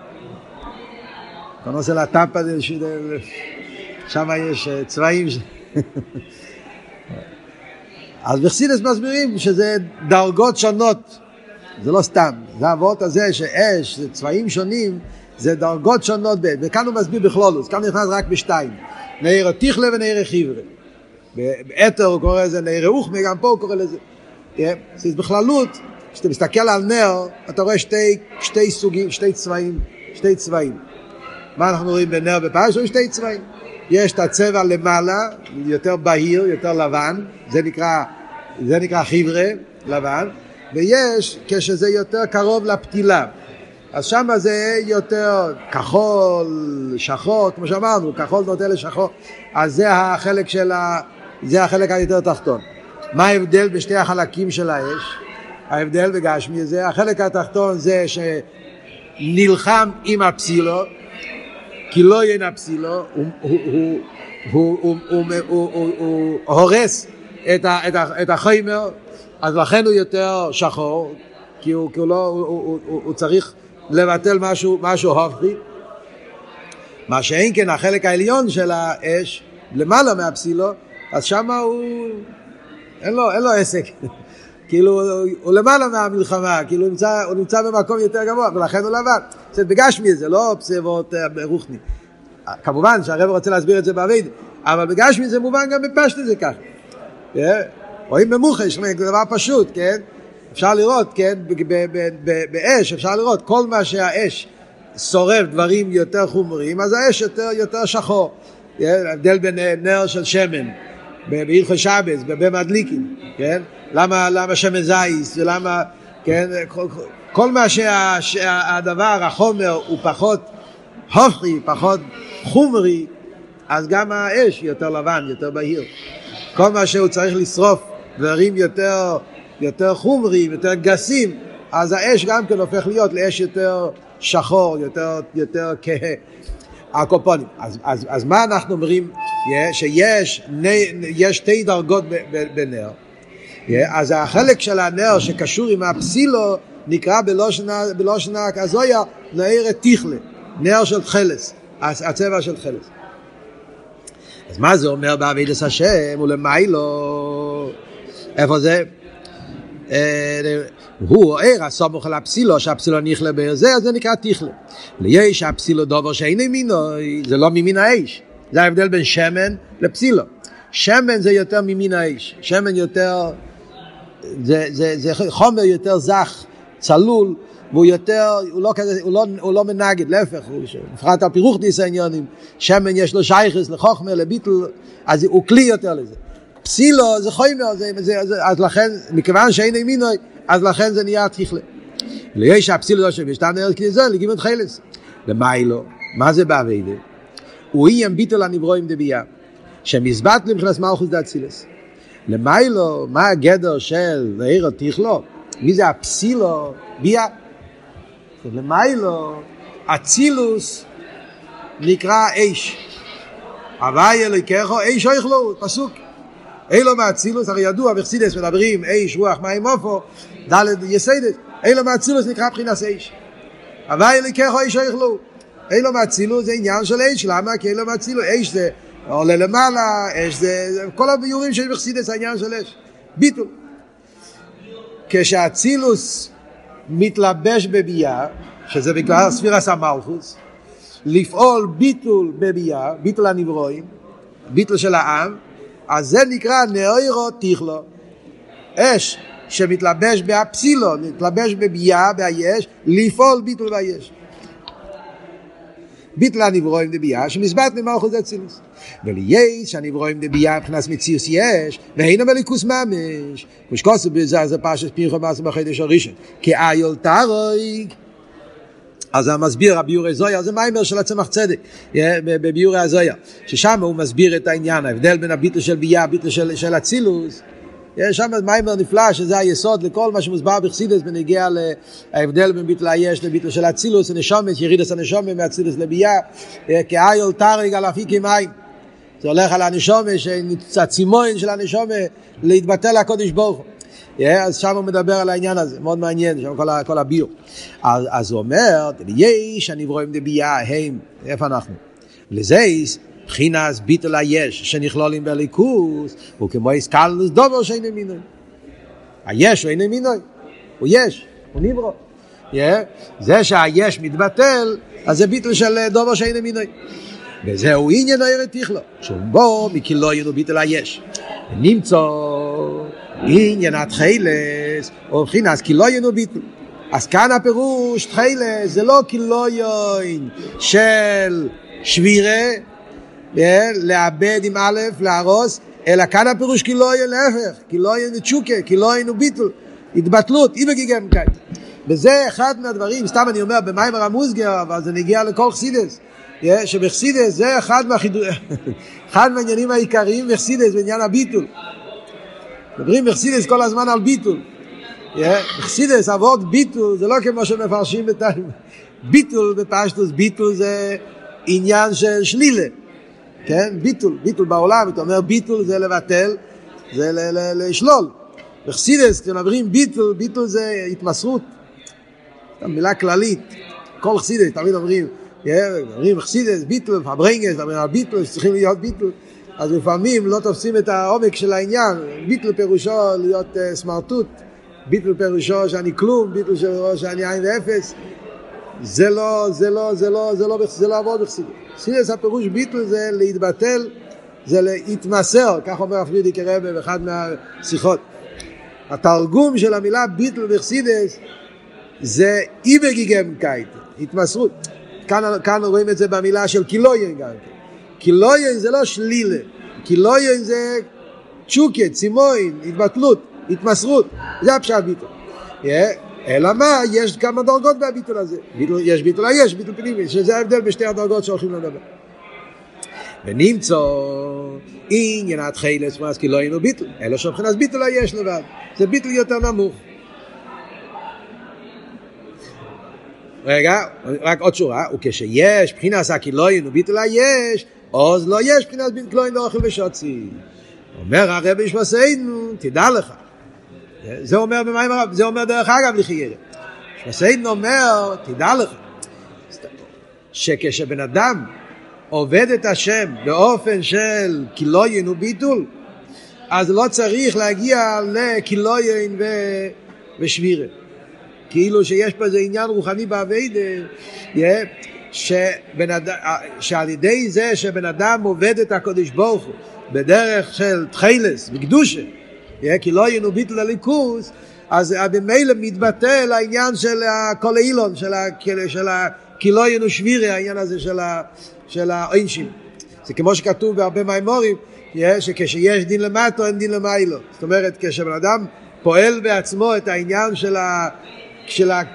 קונוס אל הטאפה, שם יש צבעים. אז בחסידות מסבירים שזה דרגות שונות, זה לא סתם. זה העבוד הזה שאש, זה צבעים שונים, זה דרגות שונות, וכאן הוא מסביר בכלולוס, כאן נכנס רק בשתיים. נעיר תיכלה ונעיר חיברה. באתר הוא קורא לזה נעיר אוכמה, גם פה הוא קורא לזה. אז בכללות, כשאתה מסתכל על נר, אתה רואה שתי, שתי סוגים, שתי צבעים, שתי צבעים. מה אנחנו רואים בנר בפרש? יש שתי צבעים. יש את הצבע למעלה, יותר בהיר, יותר לבן, זה נקרא, זה נקרא חיברה, לבן, ויש כשזה יותר קרוב לפתילה. אז שם זה יותר כחול, שחור, כמו שאמרנו, כחול נוטה לשחור, אז זה החלק של ה... זה החלק היותר תחתון. מה ההבדל בשתי החלקים של האש? ההבדל בגשמי זה, החלק התחתון זה שנלחם עם הפסילו, כי לא יהיה הפסילו, הוא הורס את החומר, אז לכן הוא יותר שחור, כי הוא צריך לבטל משהו הופכי. מה שאין כן, החלק העליון של האש, למעלה מהפסילו, אז שמה הוא... אין לו, אין לו עסק. כאילו, הוא למעלה מהמלחמה, כאילו הוא נמצא, הוא נמצא במקום יותר גבוה, ולכן הוא לבן. זאת בגשמי זה, לא פסבות רוחני. כמובן שהרב רוצה להסביר את זה בעביד, אבל בגשמי זה מובן גם בפשטי זה כך. רואים במוחש, זה דבר פשוט, כן? אפשר לראות, כן? באש, אפשר לראות, כל מה שהאש שורף דברים יותר חומריים, אז האש יותר, יותר שחור. הבדל בין נר של שמן. בהלכות שבס, במדליקים, כן? למה, למה שמן זית, ולמה, כן? כל, כל מה שה, שהדבר, החומר, הוא פחות הופכי, פחות חומרי, אז גם האש יותר לבן, יותר בהיר. כל מה שהוא צריך לשרוף, דברים יותר, יותר חומריים, יותר גסים, אז האש גם כן הופך להיות לאש יותר שחור, יותר, יותר כהה. הקופונים. אז, אז, אז מה אנחנו אומרים? שיש יש שתי דרגות בנר. אז החלק של הנר שקשור עם הפסילו נקרא בלושנה, בלושנה כזויה נעיר תיכלה, נר של חלס, הצבע של חלס. אז מה זה אומר בעבודת השם ולמיילו? איפה זה? הוא עיר הסמוך על הפסילו, שהפסילו נכלה בזה, אז זה נקרא תיכלה. ליש הפסילו דבר שאינו מינו, זה לא ממין האש. זה ההבדל בין שמן לפסילו. שמן זה יותר ממין האש. שמן יותר, זה, זה, זה חומר יותר זך, צלול, והוא יותר, הוא לא, כזה, הוא לא, הוא לא מנגד, להפך, הוא מפרט על פירוך ניסיוניונים. שמן יש לו שייכס לחוכמה, לביטל, אז הוא כלי יותר לזה. פסילו זה חומר, זה, זה, זה, אז לכן, מכיוון שאין מינו, אז לכן זה נהיה תיכלה. ליש הפסילו לא שווה, שתן נראה כזה, לגימת חלס. למה היא לא? מה זה בעבידה? הוא איים ביטול הנברואים דביה, שמזבט למכנס מלכוס דאצילס. למיילו, מה הגדר של נעיר תיכלו? מי זה הפסילו? ביה. למיילו, אצילוס נקרא אש. הווי אלוהיך, אש יאכלו, פסוק. אילו מאצילוס, הרי ידוע, בחסידות מדברים, אש, רוח, מים, אופו, דלת יסיידת. אילו מאצילוס נקרא בחינת אש. הווי אלוהיך, אש יאכלו. אילו מאצילוס זה עניין של אש, למה? כי אילו מאצילוס, אש זה עולה למעלה, אש זה, כל הביורים שיש בחסידות זה עניין של אש, ביטול. כשהאצילוס מתלבש בביאה, שזה בכלל ספירת המלכות, לפעול ביטול בביאה, ביטול הנברואים, ביטול של העם, אז זה נקרא נעיר תיכלה, אש שמתלבש בהפסילו, מתלבש בביאה, בהיש, לפעול ביטול בהיש. ביטלה נברואים דבייה שמסבט ממערכות אצילוס. ולייש הנברואים דבייה מבחינת מציאוס יש, והנה מליקוס ממש. ושקוסו בזה זה פשס פינחו מעשו בחדש הראשון. כי איול תארויק. אז המסביר, הביורי זויה, זה מיימר של הצמח צדק, בביורי הזויה. ששם הוא מסביר את העניין, ההבדל בין הביטל של בייה, הביטל של, של אצילוס. יש שם מיימר נפלא שזה היסוד לכל מה שמוסבר בחסידות בנגיע להבדל בין ביטל היש לביטל של אצילוס, הנשומש, ירידס הנשומש מאצילוס לבייה, כאיול תאריג על אפיקי מים. זה הולך על הנשומש, הצימון של הנשומש, להתבטל לקודש ברוך הוא. אז שם הוא מדבר על העניין הזה, מאוד מעניין, שם כל הביור. אז הוא אומר, יש הנברואים דבייה, הם, איפה אנחנו? לזה בחינס ביטול היש, שנכלולים בליכוס, הוא כמו איסקלוס דובר שאין מינוי. היש הוא אין מינוי, הוא יש, הוא נברא. זה שהיש מתבטל, אז זה ביטול של דובר שאין מינוי. וזהו עניין העיר תכלו, שום בו מכלו ידו ביטול היש. נמצא... עניין התחילס, או בחינס, כי לא ינו ביטול. אז כאן הפירוש, תחילס, זה לא כי לא יוין של שבירה, לאבד עם א', להרוס, אלא כאן הפירוש כי לא יין להפך, כי לא יין תשוקה, כי לא ינו ביטול, התבטלות, אי וגיגם כאן. וזה אחד מהדברים, סתם אני אומר, במיימר המוסגר, אבל זה נגיע לכל חסידס, שבחסידס זה אחד מהעניינים העיקריים בחסידס, בעניין הביטול. מדברים בחסידס כל הזמן על ביטול. בחסידס, עבוד ביטול, זה לא כמו שמפרשים בינתיים. ביטול בפשטוס, ביטול זה עניין של שלילה. כן? ביטול, ביטול בעולם, אתה אומר ביטול זה לבטל, זה לשלול. בחסידס, כשמדברים ביטול, ביטול זה התמסרות. מילה כללית. כל חסידס, תמיד אומרים, אומרים בחסידס, ביטול, פברנגס, ביטול, צריכים להיות ביטול. אז לפעמים לא תופסים את העומק של העניין, ביטל פירושו להיות uh, סמרטוט, ביטל פירושו שאני כלום, ביטל פירושו שאני עין ואפס, זה לא, זה לא, זה לא, זה לא, זה לא עבוד בחסידות. חסידות הפירוש ביטל זה להתבטל, זה להתמסר, כך אומר הפרידיק הרב באחד מהשיחות. התרגום של המילה ביטל בחסידות זה איבגיגמקייט, התמסרות. כאן, כאן רואים את זה במילה של קילויין גם כן. קילויין זה לא שלילה, קילויין זה צ'וקה, צימוין, התבטלות, התמסרות, זה הפשע ביטול. אלא מה, יש כמה דרגות בביטול הזה, יש ביטול היש, ביטול פנימי, שזה ההבדל בשתי הדרגות שהולכים לדבר. ונמצא עניין התחילת, אז קילויין הוא ביטול, אלא שמבחינת ביטול היש לבד, זה ביטול יותר נמוך. רגע, רק עוד שורה, וכשיש בחינס הקילוין וביטול היש, אז לא יש בחינס קילוין לאוכל ושוצי. אומר הרב ישמענו, תדע לך. זה אומר במים הרב, זה אומר דרך אגב לחיירה. ישמענו אומר, תדע לך. שכשבן אדם עובד את השם באופן של קילוין וביטול, אז לא צריך להגיע לקילוין ושבירה. כאילו שיש פה איזה עניין רוחני בעבודה, שעל ידי זה שבן אדם עובד את הקדוש ברוך הוא, בדרך של תחילס וקדושה, כי לא ינו ביטול הליכוס, אז במילא מתבטל העניין של כל אילון, כי לא ינו שבירי, העניין הזה של האינשים. זה כמו שכתוב בהרבה מימורים, שכשיש דין למטה, אין דין למיילו. זאת אומרת, כשבן אדם פועל בעצמו את העניין של ה...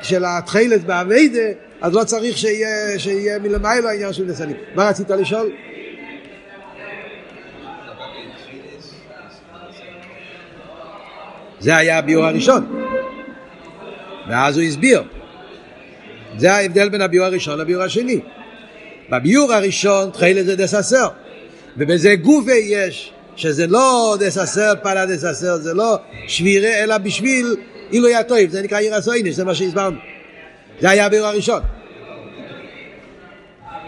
של התחילת בעבודה, אז לא צריך שיהיה מלמעלה העניין של נסנים. מה רצית לשאול? זה היה הביור הראשון. ואז הוא הסביר. זה ההבדל בין הביור הראשון לביור השני. בביור הראשון תחילת זה דססר. ובזה גופה יש, שזה לא דססר, פעלה דססר, זה לא שבירה, אלא בשביל... אילו היה טוב, זה נקרא יראה סויניש, זה מה שהסברנו. זה היה הביור הראשון.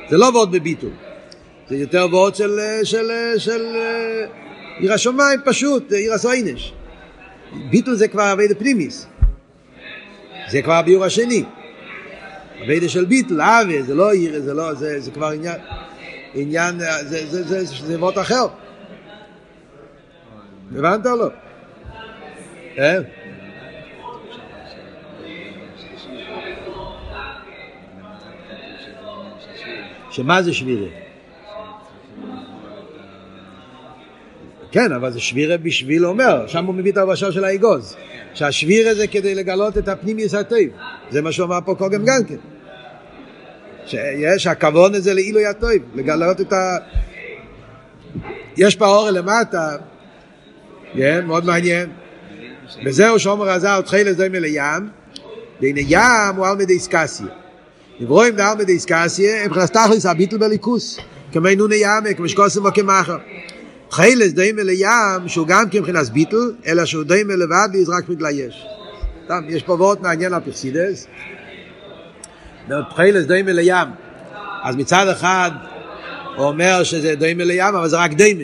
זה לא ועוד בביטול. זה יותר ועוד של, של, של יראה שמיים פשוט, יראה סויניש. ביטול זה כבר עבודה פנימיס. זה כבר הביור השני. עבודה של ביטול, עבודה, זה לא יראה, זה, לא, זה, זה כבר עניין, עניין זה, זה, זה, זה, זה ועוד אחר. הבנת או לא? אה? שמה זה שבירה? כן, אבל זה שבירה בשביל אומר, שם הוא מביא את הרבשה של האגוז, שהשבירה זה כדי לגלות את הפנים יסתיו, זה מה שאומר פה קודם גם כן, שיש הכוון הזה לאילו יתויב, לגלות את ה... יש פה אור למטה, מאוד מעניין, וזהו שאומר עזר, תחיל לזוים אל הים, והנה ים הוא על מדי סקסיה, נברואים דעל מדי סקסיה, הם חלסתך לסביטל בליקוס, כמינו ניאמה, כמשקוסם וכמחר, תחילס דוימה לים, שהוא גם כמכנס ביטל, אלא שהוא דוימה לבד ויזרק מתלייש. סתם, יש פה וורט מעניין על פרסידס. תחילס דוימה לים. אז מצד אחד, הוא אומר שזה דוימה לים, אבל זה רק דוימה.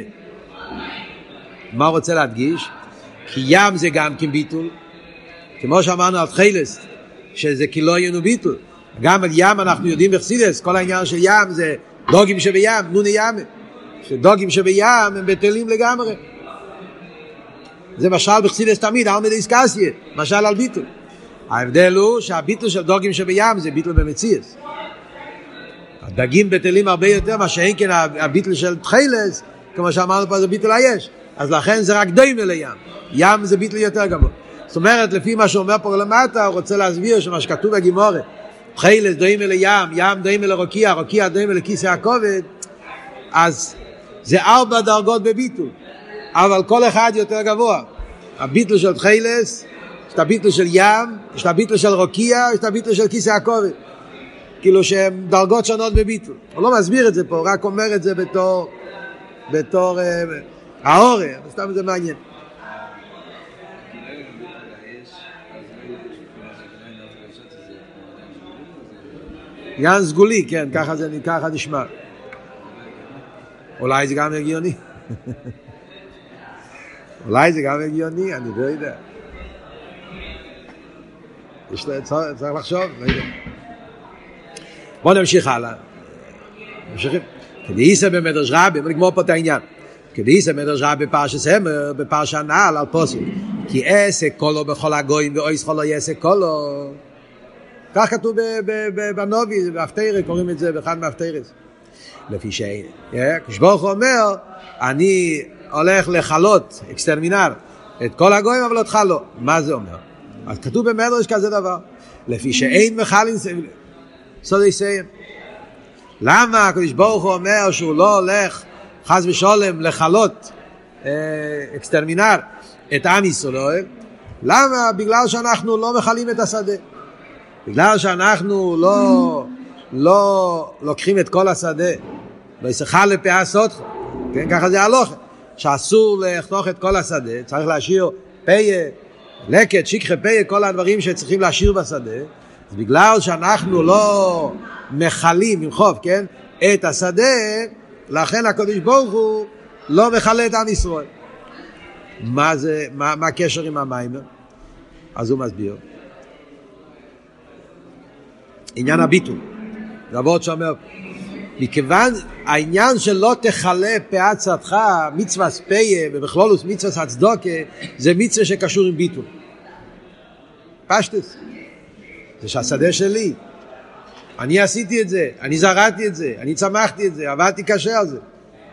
מה הוא רוצה להדגיש? כי ים זה גם כביטול. כמו שאמרנו על תחילס, שזה כי לא ינו ביטול. גם על ים אנחנו יודעים בפרסידס, כל העניין של ים זה דוגים שבים, נוני ימה. שדוגים שבים הם בטלים לגמרי. זה משל בחסידס תמיד, על מדי סקסיה, משל על ביטל. ההבדל הוא שהביטל של דוגים שבים זה ביטל במציאס. הדגים בטלים הרבה יותר, מה שאין כן הביטל של תחילס, כמו שאמרנו פה זה ביטל היש. אז לכן זה רק דומה לים. ים זה ביטל יותר גמור. זאת אומרת, לפי מה שאומר פה למטה, הוא רוצה להסביר שמה שכתוב בגימורה, תחילס דומה לים, ים דומה לרוקיע, רוקיע דומה לכיסא הכובד, אז זה ארבע דרגות בביטול, אבל כל אחד יותר גבוה. הביטול של תחילס, יש את הביטול של ים, יש את הביטול של רוקיע, יש את הביטול של כיסא הכובד. כאילו שהן דרגות שונות בביטול. הוא לא מסביר את זה פה, הוא רק אומר את זה בתור, בתור אה, האורה, סתם זה מעניין. ים סגולי, כן, ככה זה ככה נשמע. אולי זה גם הגיוני. אולי זה גם הגיוני, אני לא יודע. יש לה, צריך, צריך לחשוב, לא יודע. בואו נמשיך הלאה. נמשיכים. כדאיסה במדרש רבי, בואו נגמור פה את העניין. כדאיסה במדרש רבי בפרשת אמר, בפרשת נעל על פוסק. כי עסק קולו בכל הגויים ואוי שכולו יעסק קולו. כך כתוב בנובי, באפתירה, קוראים את זה באחד מהאפתירות. לפי שאין. כשבורך אומר, אני הולך לחלות, אקסטרמינר, את כל הגויים, אבל אותך לא. מה זה אומר? אז כתוב במדרש כזה דבר. לפי שאין מחלין, סודי סיים. למה כשבורך אומר שהוא לא הולך, חס ושולם, לחלות, אקסטרמינר, את עם ישראל? למה? בגלל שאנחנו לא מחלים את השדה. בגלל שאנחנו לא... לא לוקחים את כל השדה, לא ישחל לפעה סודך, כן, ככה זה הלוכה, שאסור לחתוך את כל השדה, צריך להשאיר פיה, לקט, שיקחה פיה, כל הדברים שצריכים להשאיר בשדה, אז בגלל שאנחנו לא מחלים עם חוב, כן, את השדה, לכן הקדוש ברוך הוא לא מחלה את עם ישראל. מה זה, מה, מה הקשר עם המים? אז הוא מסביר. עניין הביטול. רבות שאומר, מכיוון העניין שלא תחלה פאת שדך, מצווה ספיה ובכלולוס מצווה סצדוקה, זה מצווה שקשור עם ביטול. פשטס. זה שהשדה שלי. אני עשיתי את זה, אני זרעתי את זה, אני צמחתי את זה, עבדתי קשה על זה.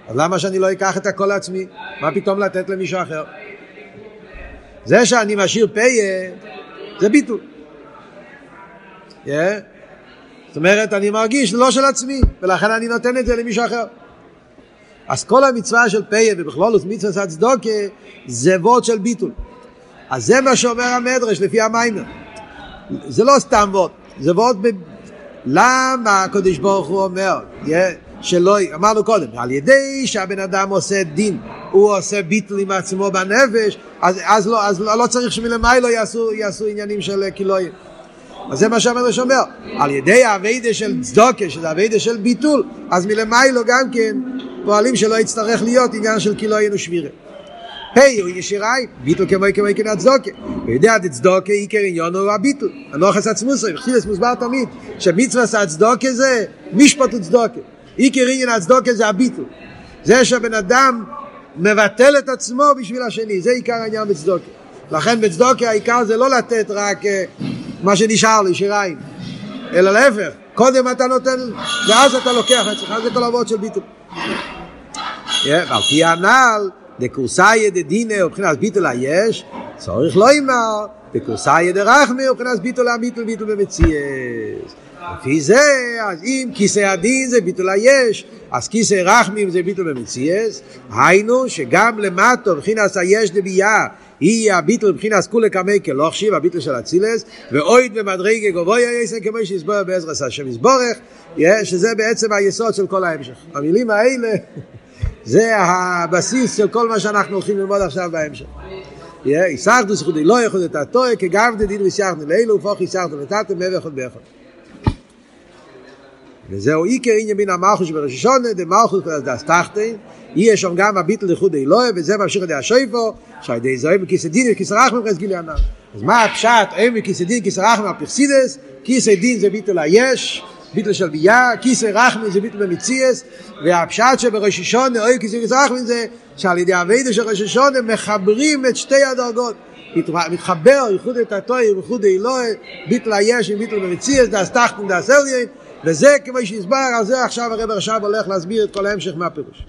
אז למה שאני לא אקח את הכל לעצמי? מה פתאום לתת למישהו אחר? זה שאני משאיר פיה, זה ביטול. כן? Yeah. זאת אומרת, אני מרגיש לא של עצמי, ולכן אני נותן את זה למישהו אחר. אז כל המצווה של פיה, ובכללות מצווה הצדוקה, זה וורט של ביטול. אז זה מה שאומר המדרש, לפי המיימר. זה לא סתם וורט, זה וורט ב... למה הקדוש ברוך הוא אומר, שלא, אמרנו קודם, על ידי שהבן אדם עושה דין, הוא עושה ביטול עם עצמו בנפש, אז, אז, לא, אז לא, לא צריך שמלמי לא יעשו, יעשו עניינים של קילויים. אז זה מה שהמדרש אומר, על ידי העבודה של צדוקה, שזה העבודה של ביטול, אז מלמיילו גם כן פועלים שלא יצטרך להיות עניין של קילויין ושבירה. פי הוא ישיראי, ביטול כמוי כמוי כנת צדוקה, וידע את צדוקה עיקר עניון הוא הביטול, הנוחס עצמוסוי, וכסילס מוסבר תמיד, שמצווס הצדוקה זה משפט וצדוקה, עיקר עניין הצדוקה זה הביטול, זה שהבן אדם מבטל את עצמו בשביל השני, זה עיקר העניין בצדוקה, לכן בצדוקה העיקר זה לא לתת רק... מה שנשאר לי, שיריים. אלא להפך, קודם אתה נותן ואז אתה לוקח, אצלך זה כל העבוד של ביטול. ועל פי הנעל, דקורסאי דדינא ובחינס ביטול היש, צורך לא אימר, דקורסאי דרחמי ובחינס ביטול הביטול ביטול במציאס. לפי זה, אז אם כיסא הדין זה ביטול היש, אז כיסא רחמים זה ביטול במציאס, היינו שגם למטו ובחינס היש דבייה, היא הביטל מבחינת כולה כמי כלוחשיב, הביטל של הצילס, ואויד במדרגה גבויה יסן כמו שיסבור בעזרת השם יסבורך, שזה בעצם היסוד של כל ההמשך. המילים האלה, זה הבסיס של כל מה שאנחנו הולכים ללמוד עכשיו בהמשך. יסחדו שחודי לא יחוד את התואר, כגב דדין ויסחדו לאלו, ופוך יסחדו ותתם מבחוד באחוד. וזהו עיקר עניין מן המלכות בראשונה, דמלכות דאס תחתין, יש שם גם הביטל לחוד אלוהי, וזה ממשיך די השויפו, שהידי זוהים בכיסא דין וכיסא רחמם כס גילי ענן. אז מה הפשט, אין בכיסא דין, כיסא רחמם הפרסידס, כיסא דין זה ביטל היש, ביטל של ביה, כיסא רחמם זה ביטל במציאס, והפשט שבראשונה, אוי כיסא רחמם זה, שעל ידי הוידה של ראשונה, מחברים את שתי הדרגות, מתחבר, ייחוד את התואר, ייחוד אלוהי, ביטל היש, ביטל במציאס, דאס תחתין, דאס עליין, וזה כמו שהסבר, אז זה עכשיו הרב עכשיו הולך להסביר את כל ההמשך מהפירוש.